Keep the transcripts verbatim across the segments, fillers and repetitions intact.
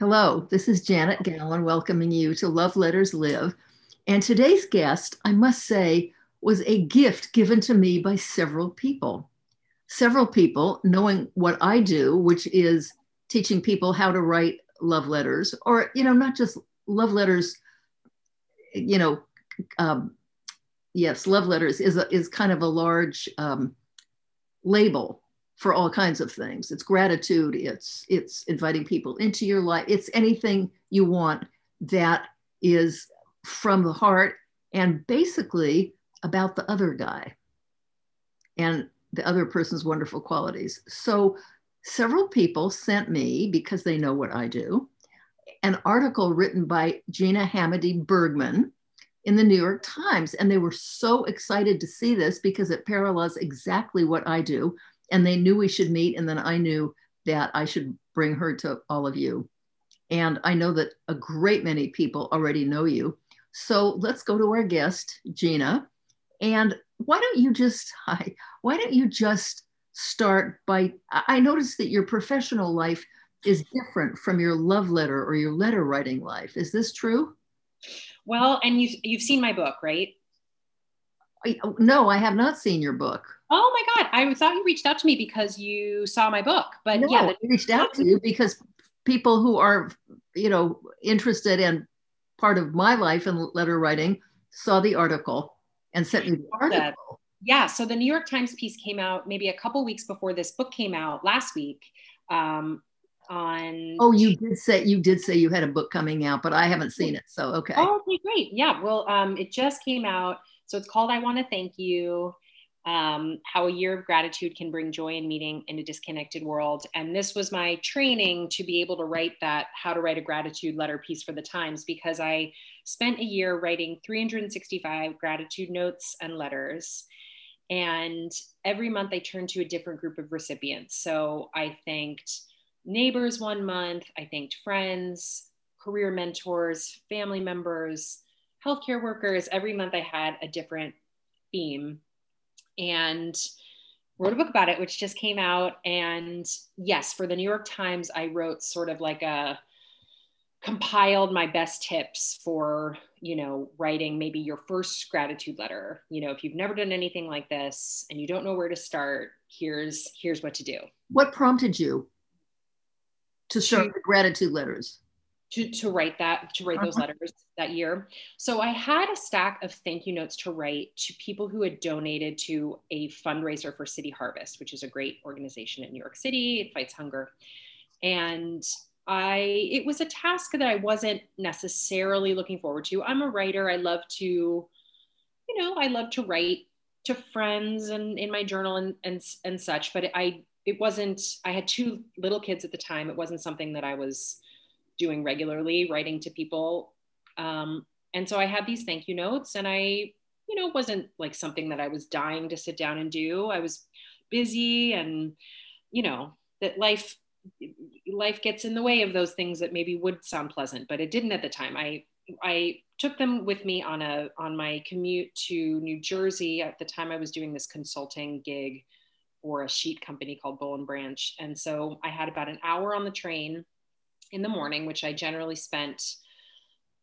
Hello, this is Janet Gallon welcoming you to Love Letters Live. And today's guest, I must say, was a gift given to me by several people. Several people knowing what I do, which is teaching people how to write love letters, or, you know, not just love letters, you know, um, yes, love letters is, a, is kind of a large um, label for all kinds of things. It's gratitude, it's, it's inviting people into your life, it's anything you want that is from the heart and basically about the other guy and the other person's wonderful qualities. So several people sent me, because they know what I do, an article written by Gina Hamedy Bergman in the New York Times. And they were so excited to see this because it parallels exactly what I do. And they knew we should meet. And then I knew that I should bring her to all of you. And I know that a great many people already know you. So let's go to our guest, Gina. And why don't you just, hi, why don't you just start by, I noticed that your professional life is different from your love letter or your letter writing life. Is this true? Well, and you've, you've seen my book, right? I, no, I have not seen your book. Oh my God, I thought you reached out to me because you saw my book, but no, yeah. I reached out to you because people who are, you know, interested in part of my life in letter writing saw the article and sent me the article. Yeah, so the New York Times piece came out maybe a couple weeks before this book came out last week. Um, on oh, you did say you did say you had a book coming out, but I haven't seen it, so okay. Oh, okay, great. Yeah, well, um, it just came out, so it's called "I Want to Thank You: um, How a Year of Gratitude Can Bring Joy and Meaning in a Disconnected World." And this was my training to be able to write that "How to Write a Gratitude Letter" piece for the Times, because I spent a year writing three hundred sixty-five gratitude notes and letters. And every month I turned to a different group of recipients. So I thanked neighbors one month, I thanked friends, career mentors, family members, healthcare workers. Every month I had a different theme and wrote a book about it, which just came out. And yes, for the New York Times, I wrote sort of like a, compiled my best tips for, you know, writing maybe your first gratitude letter. You know, if you've never done anything like this and you don't know where to start, here's, here's what to do. What prompted you to start to, the gratitude letters? To, to write that, to write uh-huh. those letters that year. So I had a stack of thank you notes to write to people who had donated to a fundraiser for City Harvest, which is a great organization in New York City. It fights hunger. And I, it was a task that I wasn't necessarily looking forward to. I'm a writer. I love to, you know, I love to write to friends and in my journal and, and, and such, but I, it wasn't, I had two little kids at the time. It wasn't something that I was doing regularly, writing to people. Um, and so I had these thank you notes and I, you know, it wasn't like something that I was dying to sit down and do. I was busy and, you know, that life, life gets in the way of those things that maybe would sound pleasant, but it didn't at the time. I I took them with me on a on my commute to New Jersey. At the time I was doing this consulting gig for a sheet company called Bowen Branch. And so I had about an hour on the train in the morning, which I generally spent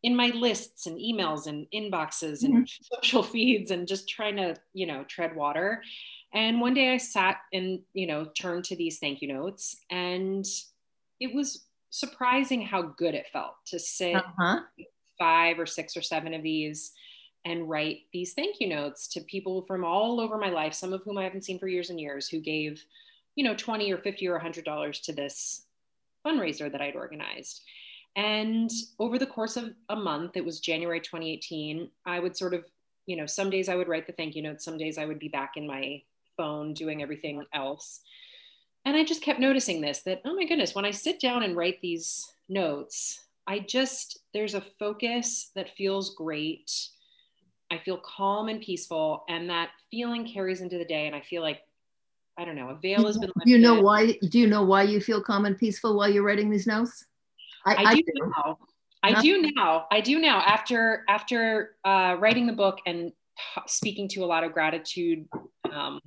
in my lists and emails and inboxes mm-hmm. and social feeds and just trying to, you know, tread water. And one day I sat and, you know, turned to these thank you notes, and it was surprising how good it felt to sit uh-huh. five or six or seven of these and write these thank you notes to people from all over my life, some of whom I haven't seen for years and years, who gave, you know, twenty or fifty or one hundred dollars to this fundraiser that I'd organized. And over the course of a month, it was January twenty eighteen, I would sort of, you know, some days I would write the thank you notes, some days I would be back in my phone doing everything else. And I just kept noticing this, that, oh my goodness, when I sit down and write these notes, I just, there's a focus that feels great. I feel calm and peaceful. And that feeling carries into the day. And I feel like, I don't know, a veil has been lifted. You know why, do you know why you feel calm and peaceful while you're writing these notes? I, I, I do, do now. I no. do now. I do now. After, after uh, writing the book and speaking to a lot of gratitude, um,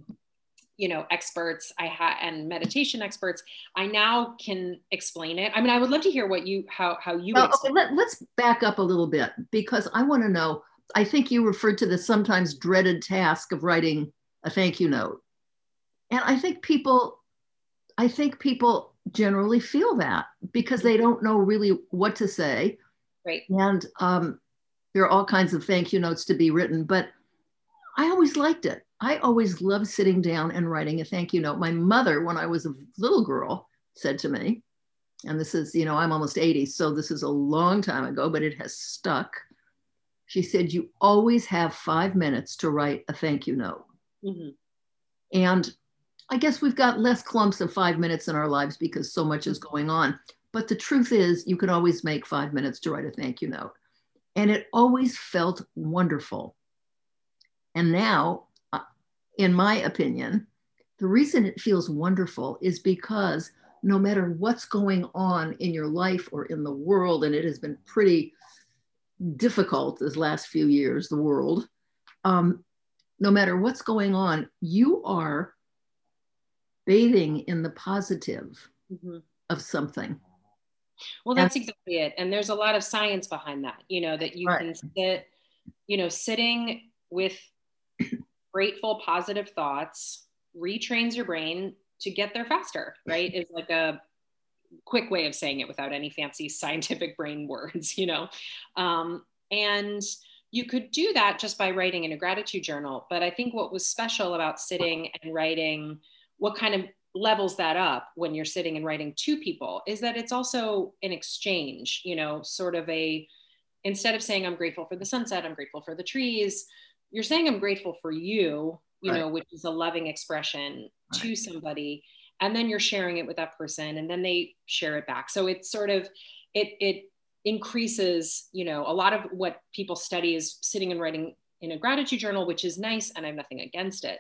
you know, experts I had and meditation experts, I now can explain it. I mean, I would love to hear what you, how, how you. Well, okay, let, let's back up a little bit, because I want to know, I think you referred to the sometimes dreaded task of writing a thank you note. And I think people, I think people generally feel that because they don't know really what to say. Right. And um, there are all kinds of thank you notes to be written, but I always liked it. I always loved sitting down and writing a thank you note. My mother, when I was a little girl, said to me, and this is, you know, I'm almost eighty, so this is a long time ago, but it has stuck. She said, you always have five minutes to write a thank you note. Mm-hmm. And I guess we've got less clumps of five minutes in our lives because so much is going on. But the truth is, you can always make five minutes to write a thank you note. And it always felt wonderful. And now, in my opinion, the reason it feels wonderful is because no matter what's going on in your life or in the world, and it has been pretty difficult this last few years, the world, um, no matter what's going on, you are bathing in the positive mm-hmm. of something. Well, that's and, exactly it. And there's a lot of science behind that, you know, that you right. can sit, you know, sitting with grateful, positive thoughts retrains your brain to get there faster, right? Is like a quick way of saying it without any fancy scientific brain words, you know? Um, and you could do that just by writing in a gratitude journal. But I think what was special about sitting and writing, what kind of levels that up when you're sitting and writing to people, is that it's also an exchange, you know, sort of a, instead of saying, I'm grateful for the sunset, I'm grateful for the trees, you're saying I'm grateful for you, you right. know, which is a loving expression right. to somebody. And then you're sharing it with that person and then they share it back. So it's sort of, it, it increases, you know, a lot of what people study is sitting and writing in a gratitude journal, which is nice. And I have nothing against it,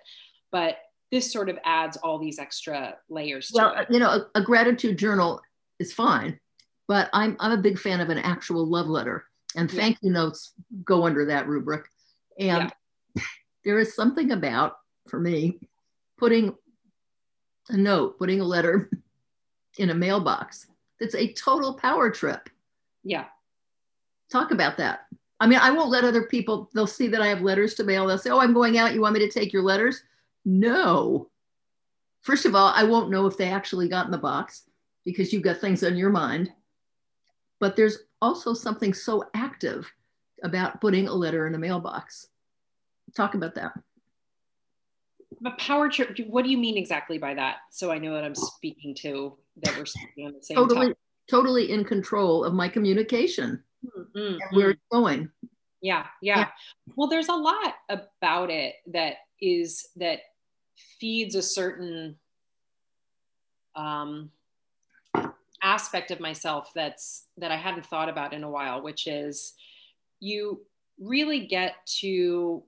but this sort of adds all these extra layers to well, it. You know, a, a gratitude journal is fine, but I'm, I'm a big fan of an actual love letter, and yeah. thank you notes go under that rubric. And yeah. there is something about, for me, putting a note, putting a letter in a mailbox. That's a total power trip. Yeah. Talk about that. I mean, I won't let other people, they'll see that I have letters to mail. They'll say, oh, I'm going out. You want me to take your letters? No. First of all, I won't know if they actually got in the box because you've got things on your mind. But there's also something so active about putting a letter in a mailbox. Talk about that. A power trip, what do you mean exactly by that? So I know that I'm speaking to, that we're speaking on the same totally, topic. Totally in control of my communication mm-hmm. and where it's going. Yeah, yeah, yeah. Well, there's a lot about it that is, that feeds a certain um, aspect of myself that's, that I hadn't thought about in a while, which is you really get to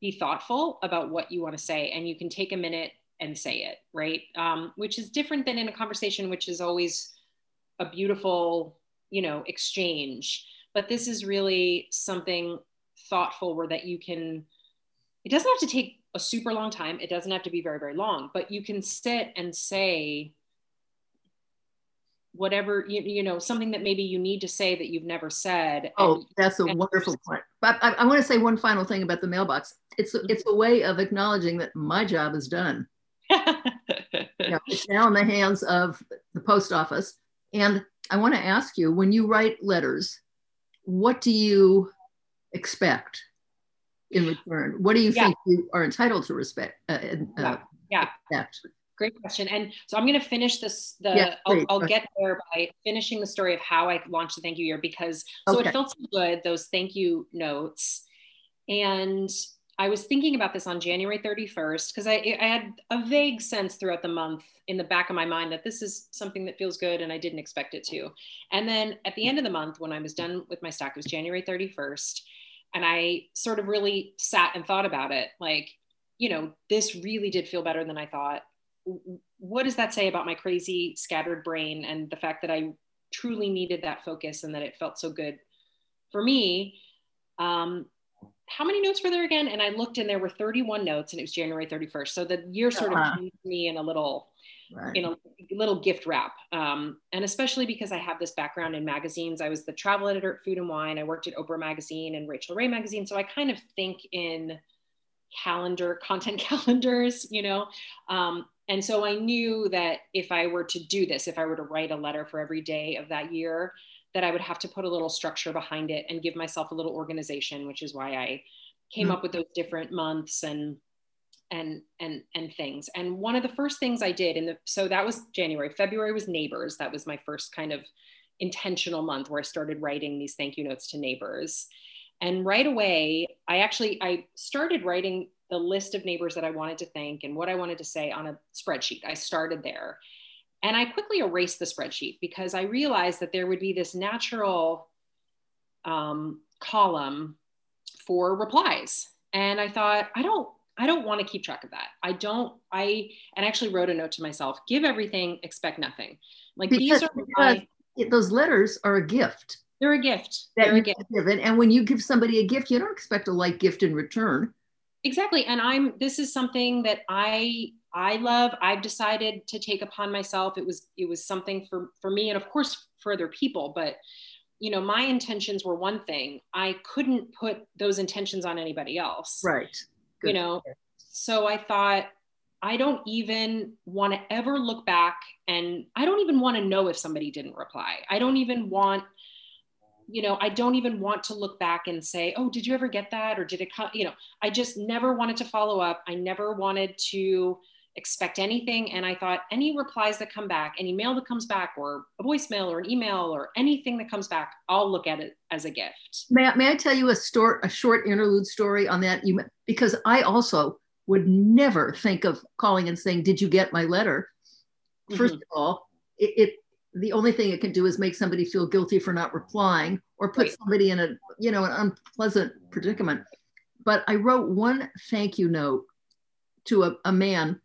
be thoughtful about what you want to say, and you can take a minute and say it, right? Um, which is different than in a conversation, which is always a beautiful, you know, exchange. But this is really something thoughtful where that you can, it doesn't have to take a super long time. It doesn't have to be very, very long, but you can sit and say whatever, you, you know, something that maybe you need to say that you've never said. Oh, and, that's a wonderful point. But I, I want to say one final thing about the mailbox. It's a, it's a way of acknowledging that my job is done. You know, it's now in the hands of the post office. And I want to ask you, when you write letters, what do you expect in return? What do you yeah. think you are entitled to respect? Uh, uh, yeah. yeah. Great question. And so I'm going to finish this, the, yeah, I'll, I'll get there by finishing the story of how I launched the thank you year, because so okay. it felt so good, those thank you notes. And I was thinking about this on January thirty-first, because I, I had a vague sense throughout the month in the back of my mind that this is something that feels good and I didn't expect it to. And then at the end of the month, when I was done with my stock, it was January thirty-first. And I sort of really sat and thought about it. Like, you know, this really did feel better than I thought. What does that say about my crazy scattered brain and the fact that I truly needed that focus and that it felt so good for me? Um, how many notes were there again? And I looked and there were thirty-one notes, and it was January thirty-first. So the year sort uh-huh. of came to me in a little, right. in a little gift wrap. Um, and especially because I have this background in magazines. I was the travel editor at Food and Wine. I worked at Oprah Magazine and Rachel Ray Magazine. So I kind of think in calendar, content calendars, you know? Um, and so I knew that if I were to do this, if I were to write a letter for every day of that year, that I would have to put a little structure behind it and give myself a little organization, which is why I came mm-hmm. up with those different months and and and and things. And one of the first things I did in the, so that was January, February was neighbors. That was my first kind of intentional month where I started writing these thank you notes to neighbors. And right away, I actually, I started writing the list of neighbors that I wanted to thank and what I wanted to say on a spreadsheet. I started there. And I quickly erased the spreadsheet because I realized that there would be this natural um, column for replies. And I thought, I don't, I don't want to keep track of that. I don't, I, and I actually wrote a note to myself, give everything, expect nothing. Like because, these are my, it, those letters are a gift. They're a gift. That they're a gift. Given. And when you give somebody a gift, you don't expect a like gift in return. Exactly. And I'm, this is something that I, I love, I've decided to take upon myself. It was, it was something for, for me and of course for other people, but you know, my intentions were one thing. I couldn't put those intentions on anybody else. Right. Good. You know, so I thought, I don't even want to ever look back, and I don't even want to know if somebody didn't reply. I don't even want, you know, I don't even want to look back and say, oh, did you ever get that? Or did it come, you know, I just never wanted to follow up. I never wanted to expect anything. And I thought any replies that come back, any mail that comes back, or a voicemail or an email or anything that comes back, I'll look at it as a gift. May I, may I tell you a story, a short interlude story on that email? Because I also would never think of calling and saying, did you get my letter? First mm-hmm. of all, it, it the only thing it can do is make somebody feel guilty for not replying or put right. somebody in a, you know, an unpleasant predicament. But I wrote one thank you note to a, a man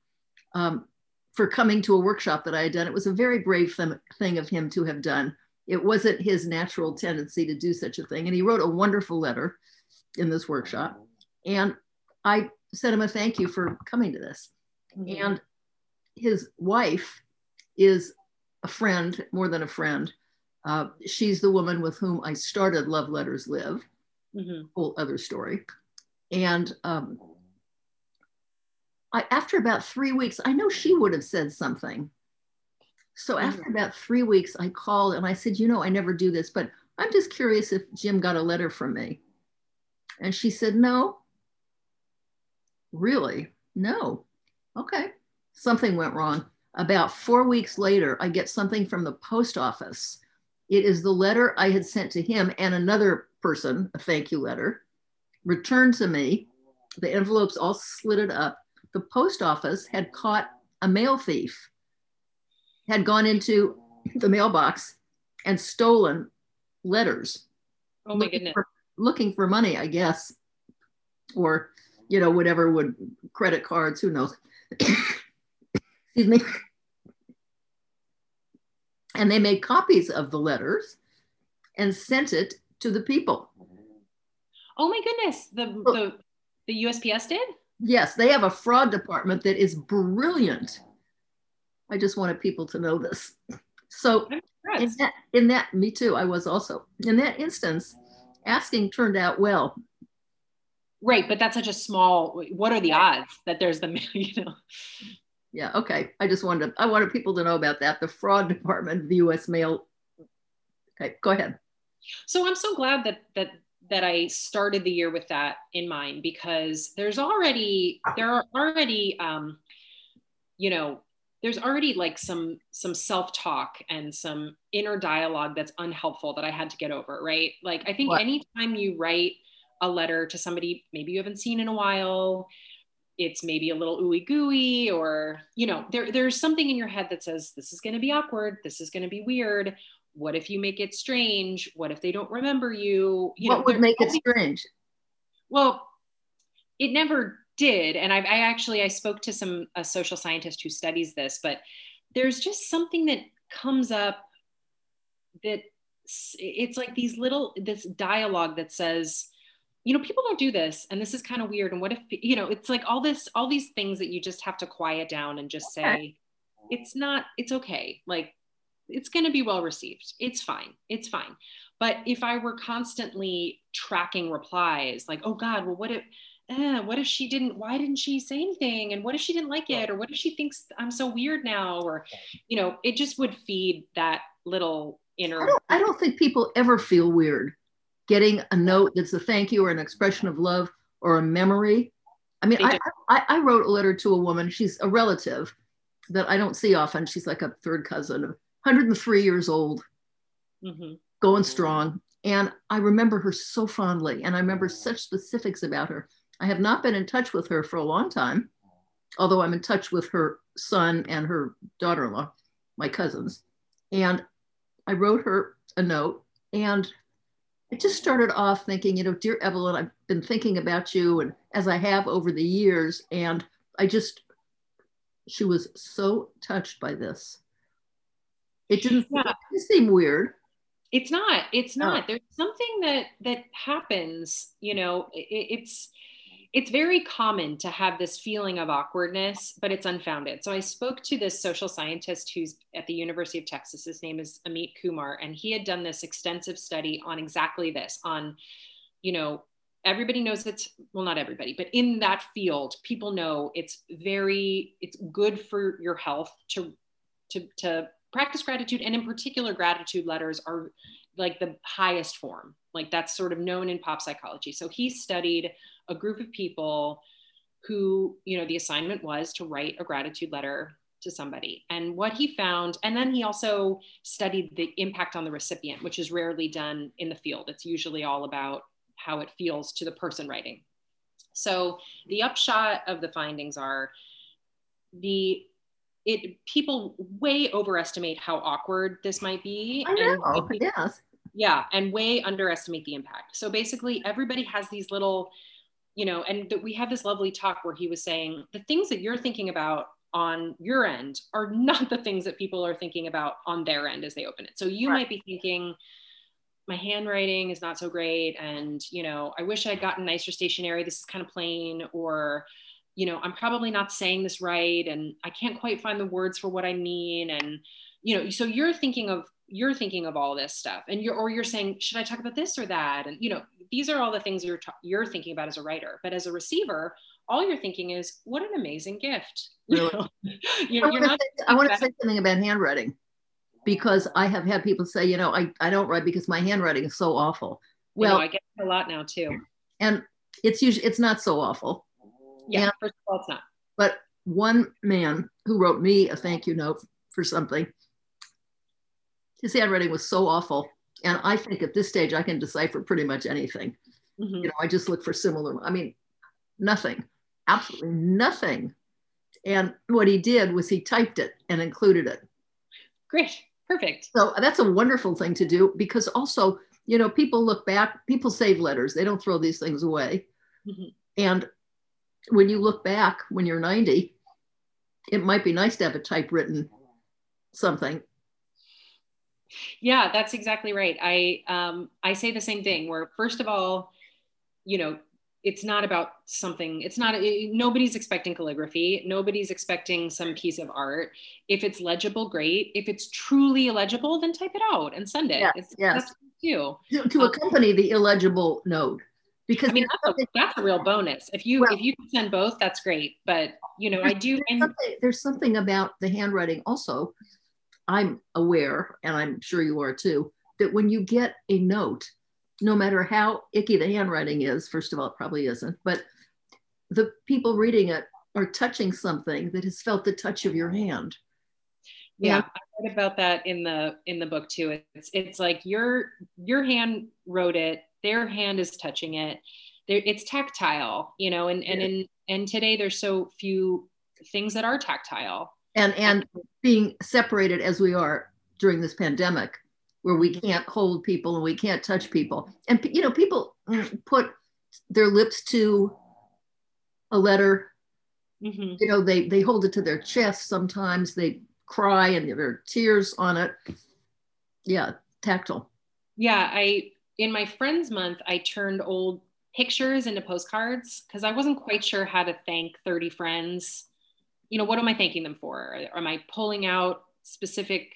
um, for coming to a workshop that I had done. It was a very brave th- thing of him to have done. It wasn't his natural tendency to do such a thing. And he wrote a wonderful letter in this workshop. And I sent him a thank you for coming to this. Mm-hmm. And his wife is a friend, more than a friend. Uh, she's the woman with whom I started Love Letters Live, mm-hmm. whole other story. And um, I, after about three weeks, I know she would have said something. So mm-hmm. after about three weeks, I called and I said, you know, I never do this, but I'm just curious if Jim got a letter from me. And she said, no. Really? No. Okay. Something went wrong. About four weeks later, I get something from the post office. It is the letter I had sent to him and another person, a thank you letter, returned to me. The envelopes all slitted up. The post office had caught a mail thief, had gone into the mailbox and stolen letters. Oh my goodness. For, looking for money, I guess, or, you know, whatever would, credit cards, who knows. Excuse me. And they made copies of the letters and sent it to the people. Oh my goodness, the, the, the U S P S did? Yes, they have a fraud department that is brilliant. I just wanted people to know this. So in that, in that, me too, I was also. In that instance, asking turned out well. Right, but that's such a small, what are the odds that there's the, you know. Yeah, okay. I just wanted to, I wanted people to know about that. The fraud department of the U S mail. Okay, go ahead. So I'm so glad that that that I started the year with that in mind, because there's already, there are already, um, you know, there's already like some some self-talk and some inner dialogue that's unhelpful that I had to get over, right? Like I think what? Anytime you write a letter to somebody maybe you haven't seen in a while, it's maybe a little ooey gooey, or, you know, there, there's something in your head that says, this is going to be awkward. This is going to be weird. What if you make it strange? What if they don't remember you? You what know, would make it strange? Well, it never did. And I, I actually, I spoke to some, a social scientist who studies this, but there's just something that comes up that it's like these little, this dialogue that says, you know, people don't do this and this is kind of weird. And what if, you know, it's like all this, all these things that you just have to quiet down and just say, it's not, it's okay. Like, it's going to be well received. It's fine. It's fine. But if I were constantly tracking replies, like, oh God, well, what if, eh, what if she didn't, why didn't she say anything? And what if she didn't like it? Or what if she thinks I'm so weird now? Or, you know, it just would feed that little inner. I don't, I don't think people ever feel weird getting a note that's a thank you or an expression of love or a memory. I mean, I, I, I wrote a letter to a woman. She's a relative that I don't see often. She's like a third cousin, one hundred and three years old, mm-hmm. going strong. And I remember her so fondly. And I remember such specifics about her. I have not been in touch with her for a long time, although I'm in touch with her son and her daughter-in-law, my cousins. And I wrote her a note, and I just started off thinking, you know, dear Evelyn, I've been thinking about you, and as I have over the years. And I just, she was so touched by this. It didn't, yeah. it didn't seem weird. It's not, it's not. Oh. There's something that, that happens, you know, it, it's, it's very common to have this feeling of awkwardness, but it's unfounded. So I spoke to this social scientist who's at the University of Texas. His name is Amit Kumar, and he had done this extensive study on exactly this, on, you know, everybody knows it's, well, not everybody, but in that field, people know it's very, it's good for your health to, to, to practice gratitude. And in particular, gratitude letters are like the highest form. Like that's sort of known in pop psychology. So he studied a group of people who, you know, the assignment was to write a gratitude letter to somebody. And what he found, and then he also studied the impact on the recipient, which is rarely done in the field. It's usually all about how it feels to the person writing. So the upshot of the findings are the, it, people way overestimate how awkward this might be. I know, and people, yes. Yeah, and way underestimate the impact. So basically everybody has these little, you know, and th- we had this lovely talk where he was saying, the things that you're thinking about on your end are not the things that people are thinking about on their end as they open it. So you right. might be thinking, my handwriting is not so great. And, you know, I wish I'd gotten nicer stationery. This is kind of plain. Or, you know, I'm probably not saying this right. And I can't quite find the words for what I mean. And, you know, so you're thinking of, you're thinking of all this stuff, and you're, or you're saying, should I talk about this or that? And, you know, these are all the things you're, ta- you're thinking about as a writer, but as a receiver, all you're thinking is, what an amazing gift. Really? You know, I, want say, I want to say something about handwriting, because I have had people say, you know, I, I don't write because my handwriting is so awful. Well, you know, I get it a lot now too. And it's usually, it's not so awful. Yeah, and, first of all, it's not. But one man who wrote me a thank you note for something, his handwriting was so awful. And I think at this stage, I can decipher pretty much anything. Mm-hmm. You know, I just look for similar, I mean, nothing, absolutely nothing. And what he did was he typed it and included it. Great, perfect. So that's a wonderful thing to do, because also, you know, people look back, people save letters. They don't throw these things away. Mm-hmm. And when you look back, when you're ninety, it might be nice to have a typewritten something. Yeah, that's exactly right. I um, I say the same thing, where first of all, you know, it's not about something, it's not, it, nobody's expecting calligraphy. Nobody's expecting some piece of art. If it's legible, great. If it's truly illegible, then type it out and send it. Yes, it's, yes. That's what you do. To, to um, accompany the illegible note. Because I mean, that's a, that's a real bonus. If you well, if you can send both, that's great. But, you know, I do. There's, and, something, there's something about the handwriting also. I'm aware, and I'm sure you are too, that when you get a note, no matter how icky the handwriting is, first of all, it probably isn't, but the people reading it are touching something that has felt the touch of your hand. Yeah, yeah. I read about that in the in the book too. It's it's like your your hand wrote it, their hand is touching it. They're, it's tactile, you know, and and in and today there's so few things that are tactile. And and being separated as we are during this pandemic, where we can't hold people and we can't touch people. And, you know, people put their lips to a letter, mm-hmm. you know, they, they hold it to their chest. Sometimes they cry and there are tears on it. Yeah, tactile. Yeah, I, in my Friends Month, I turned old pictures into postcards, because I wasn't quite sure how to thank thirty friends. You know, what am I thanking them for? Am I pulling out specific,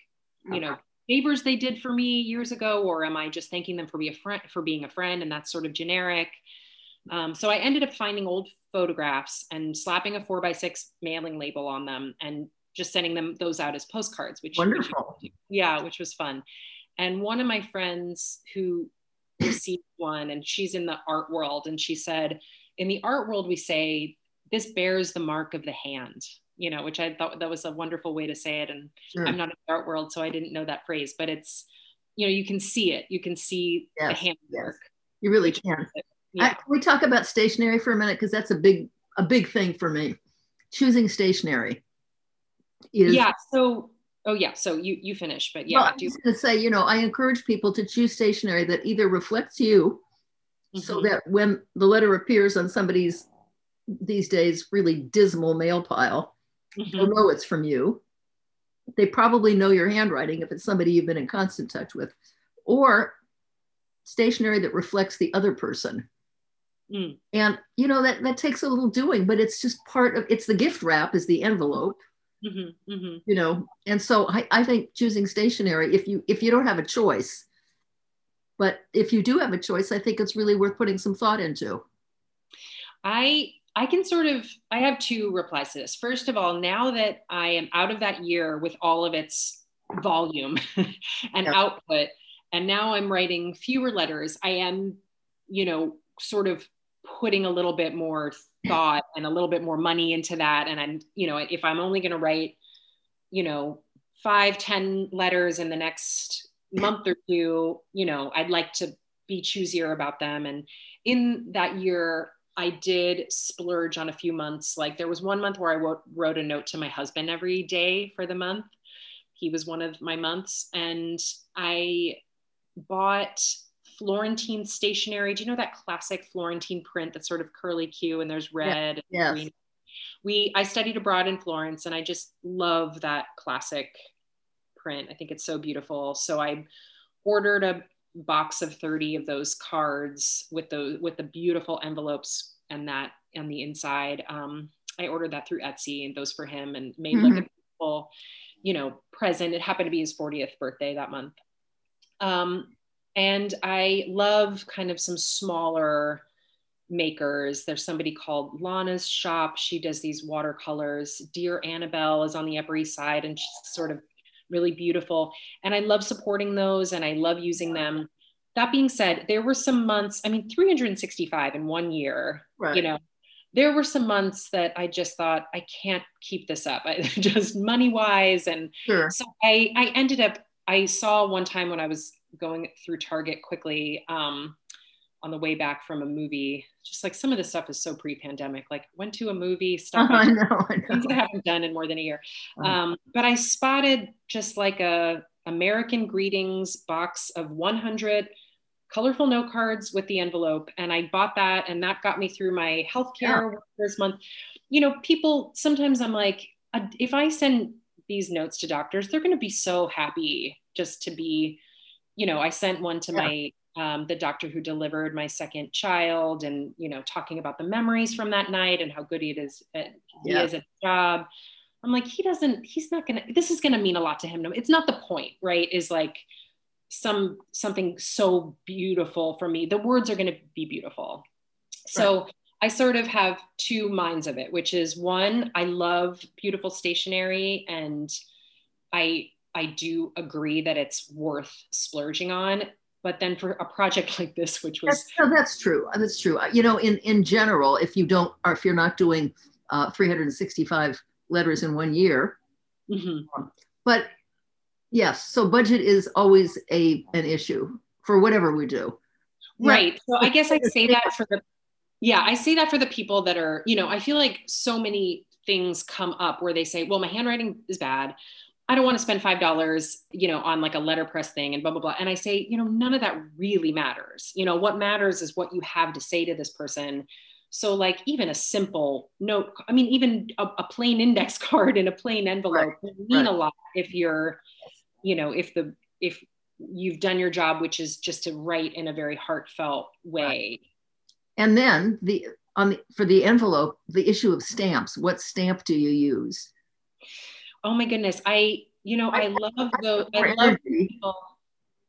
you know, favors they did for me years ago, or am I just thanking them for be a friend, for being a friend, and that's sort of generic? Um, so I ended up finding old photographs and slapping a four by six mailing label on them and just sending them those out as postcards, which, wonderful. Which, yeah, which was fun. And one of my friends who received one, and she's in the art world, and she said, in the art world, we say, this bears the mark of the hand, you know, which I thought that was a wonderful way to say it. And sure. I'm not in the art world, so I didn't know that phrase, but it's, you know, you can see it. You can see yes, the handwork. Yes. You really can. Yeah. I, can we talk about stationery for a minute? Because that's a big, a big thing for me. Choosing stationery. Is, yeah. So, oh yeah. So you, you finish, but yeah. Well, I was going to say, you know, I encourage people to choose stationery that either reflects you, mm-hmm. so that when the letter appears on somebody's, these days, really dismal mail pile, mm-hmm. they'll know it's from you. They probably know your handwriting if it's somebody you've been in constant touch with, or stationery that reflects the other person. Mm. And you know, that, that takes a little doing, but it's just part of, it's the gift wrap is the envelope, mm-hmm, mm-hmm. you know? And so I, I think choosing stationery, if you, if you don't have a choice, but if you do have a choice, I think it's really worth putting some thought into. I, I can sort of, I have two replies to this. First of all, now that I am out of that year with all of its volume and yeah. output, and now I'm writing fewer letters, I am, you know, sort of putting a little bit more thought and a little bit more money into that. And I'm, you know, if I'm only going to write, you know, five, ten letters in the next month or two, you know, I'd like to be choosier about them. And in that year, I did splurge on a few months. Like there was one month where I wrote, wrote a note to my husband every day for the month. He was one of my months. And I bought Florentine stationery. Do you know that classic Florentine print that's sort of curly Q and there's red? Yeah. Yes. And green? We, I studied abroad in Florence and I just love that classic print. I think it's so beautiful. So I ordered a box of thirty of those cards with the with the beautiful envelopes and that on the inside. Um, I ordered that through Etsy and those for him and made mm-hmm. like a beautiful, you know, present. It happened to be his fortieth birthday that month. Um, and I love kind of some smaller makers. There's somebody called Lana's Shop. She does these watercolors. Dear Annabelle is on the Upper East Side and she's sort of really beautiful. And I love supporting those and I love using them. That being said, there were some months, I mean, three hundred sixty-five in one year, right. you know, there were some months that I just thought, I can't keep this up. I just money wise. And sure. so I, I ended up, I saw one time when I was going through Target quickly um, on the way back from a movie, just like some of this stuff is so pre-pandemic, like went to a movie, stuff oh, I, know, I know. Things I haven't done in more than a year. Um, but I spotted just like a American Greetings box of one hundred colorful note cards with the envelope. And I bought that and that got me through my healthcare yeah. workers month. You know, people, sometimes I'm like, if I send these notes to doctors, they're going to be so happy just to be, you know, I sent one to yeah. my Um, the doctor who delivered my second child and, you know, talking about the memories from that night and how good he is at, he yeah. is at the job. I'm like, he doesn't, he's not going to, this is going to mean a lot to him. It's not the point, right? Is like some, something so beautiful for me. The words are going to be beautiful. So right. I sort of have two minds of it, which is one, I love beautiful stationery and I, I do agree that it's worth splurging on. But then for a project like this, which was that's, no, that's true. That's true. You know, in, in general, if you don't, or if you're not doing uh, three hundred sixty-five letters in one year, mm-hmm. um, but yes, so budget is always a an issue for whatever we do. Right. Yeah. So I guess I say that for the, yeah, I say that for the people that are, you know, I feel like so many things come up where they say, well, my handwriting is bad. I don't want to spend five dollars, you know, on like a letterpress thing and blah, blah, blah. And I say, you know, none of that really matters. You know, what matters is what you have to say to this person. So like even a simple note, I mean, even a, a plain index card in a plain envelope right. will mean right. a lot if you're, you know, if the, if you've done your job, which is just to write in a very heartfelt way. Right. And then the on the, for the envelope, the issue of stamps. What stamp do you use? Oh my goodness, I you know I, I love those. I love people.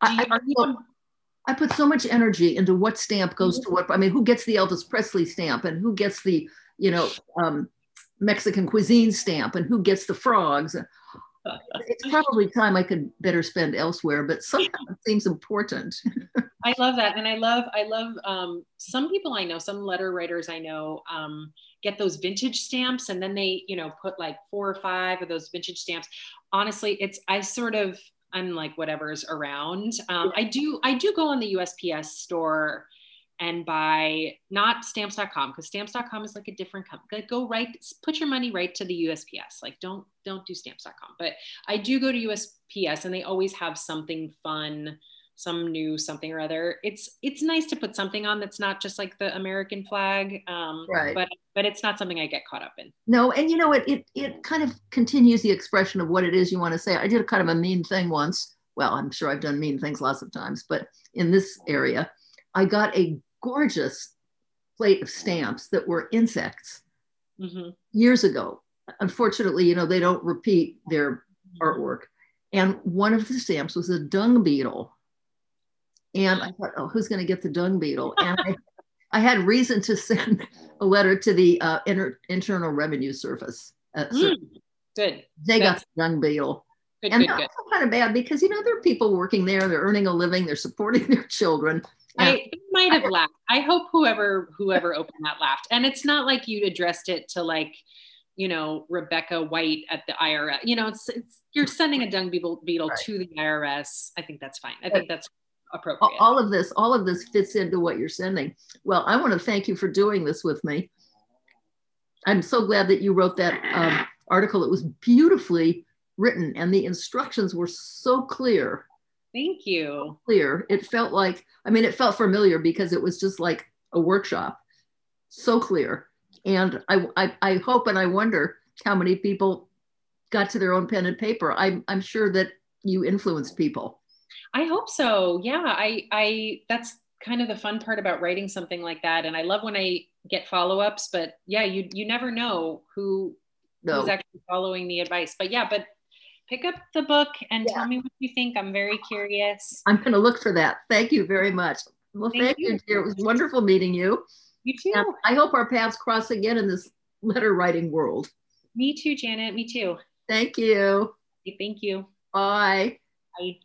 I, I, put, I put so much energy into what stamp goes to what. I mean, who gets the Elvis Presley stamp, and who gets the you know um, Mexican cuisine stamp, and who gets the frogs. It's probably time I could better spend elsewhere, but sometimes it seems important. I love that. And I love, I love um, some people I know, some letter writers I know um, get those vintage stamps, and then they, you know, put like four or five of those vintage stamps. Honestly, it's, I sort of, I'm like whatever's around. Um, I do, I do go in the U S P S store and buy, not stamps dot com, because stamps dot com is like a different company. Like, go right, put your money right to the U S P S. Like don't don't do stamps dot com. But I do go to U S P S, and they always have something fun, some new something or other. It's it's nice to put something on that's not just like the American flag, um, right. but but it's not something I get caught up in. No, and you know it it it kind of continues the expression of what it is you want to say. I did a kind of a mean thing once. Well, I'm sure I've done mean things lots of times, but in this area, I got a gorgeous plate of stamps that were insects mm-hmm. years ago. Unfortunately, you know, they don't repeat their artwork. And one of the stamps was a dung beetle. And I thought, oh, who's going to get the dung beetle? And I, I had reason to send a letter to the uh, inter- Internal Revenue Service. Uh, mm, service. Good. They That's- got the dung beetle. Good, and good, that's good. Kind of bad because, you know, there are people working there, they're earning a living, they're supporting their children. I it might have laughed. I hope whoever whoever opened that laughed. And it's not like you addressed it to like, you know, Rebecca White at the I R S. You know, it's, it's you're sending a dung beetle, beetle right. to the I R S. I think that's fine. I think that's appropriate. All of this, all of this fits into what you're sending. Well, I want to thank you for doing this with me. I'm so glad that you wrote that um, article. It was beautifully written, and the instructions were so clear. Thank you. Clear. It felt like, I mean, it felt familiar because it was just like a workshop. So clear. And I I, I hope and I wonder how many people got to their own pen and paper. I'm, I'm sure that you influenced people. I hope so. Yeah. I I that's kind of the fun part about writing something like that. And I love when I get follow-ups, but yeah, you you never know who no. who's actually following the advice. But yeah, but pick up the book and yeah. tell me what you think. I'm very curious. I'm going to look for that. Thank you very much. Well, thank, thank you, dear. It was wonderful meeting you. You too. And I hope our paths cross again in this letter writing world. Me too, Janet. Me too. Thank you. Thank you. Bye. Bye.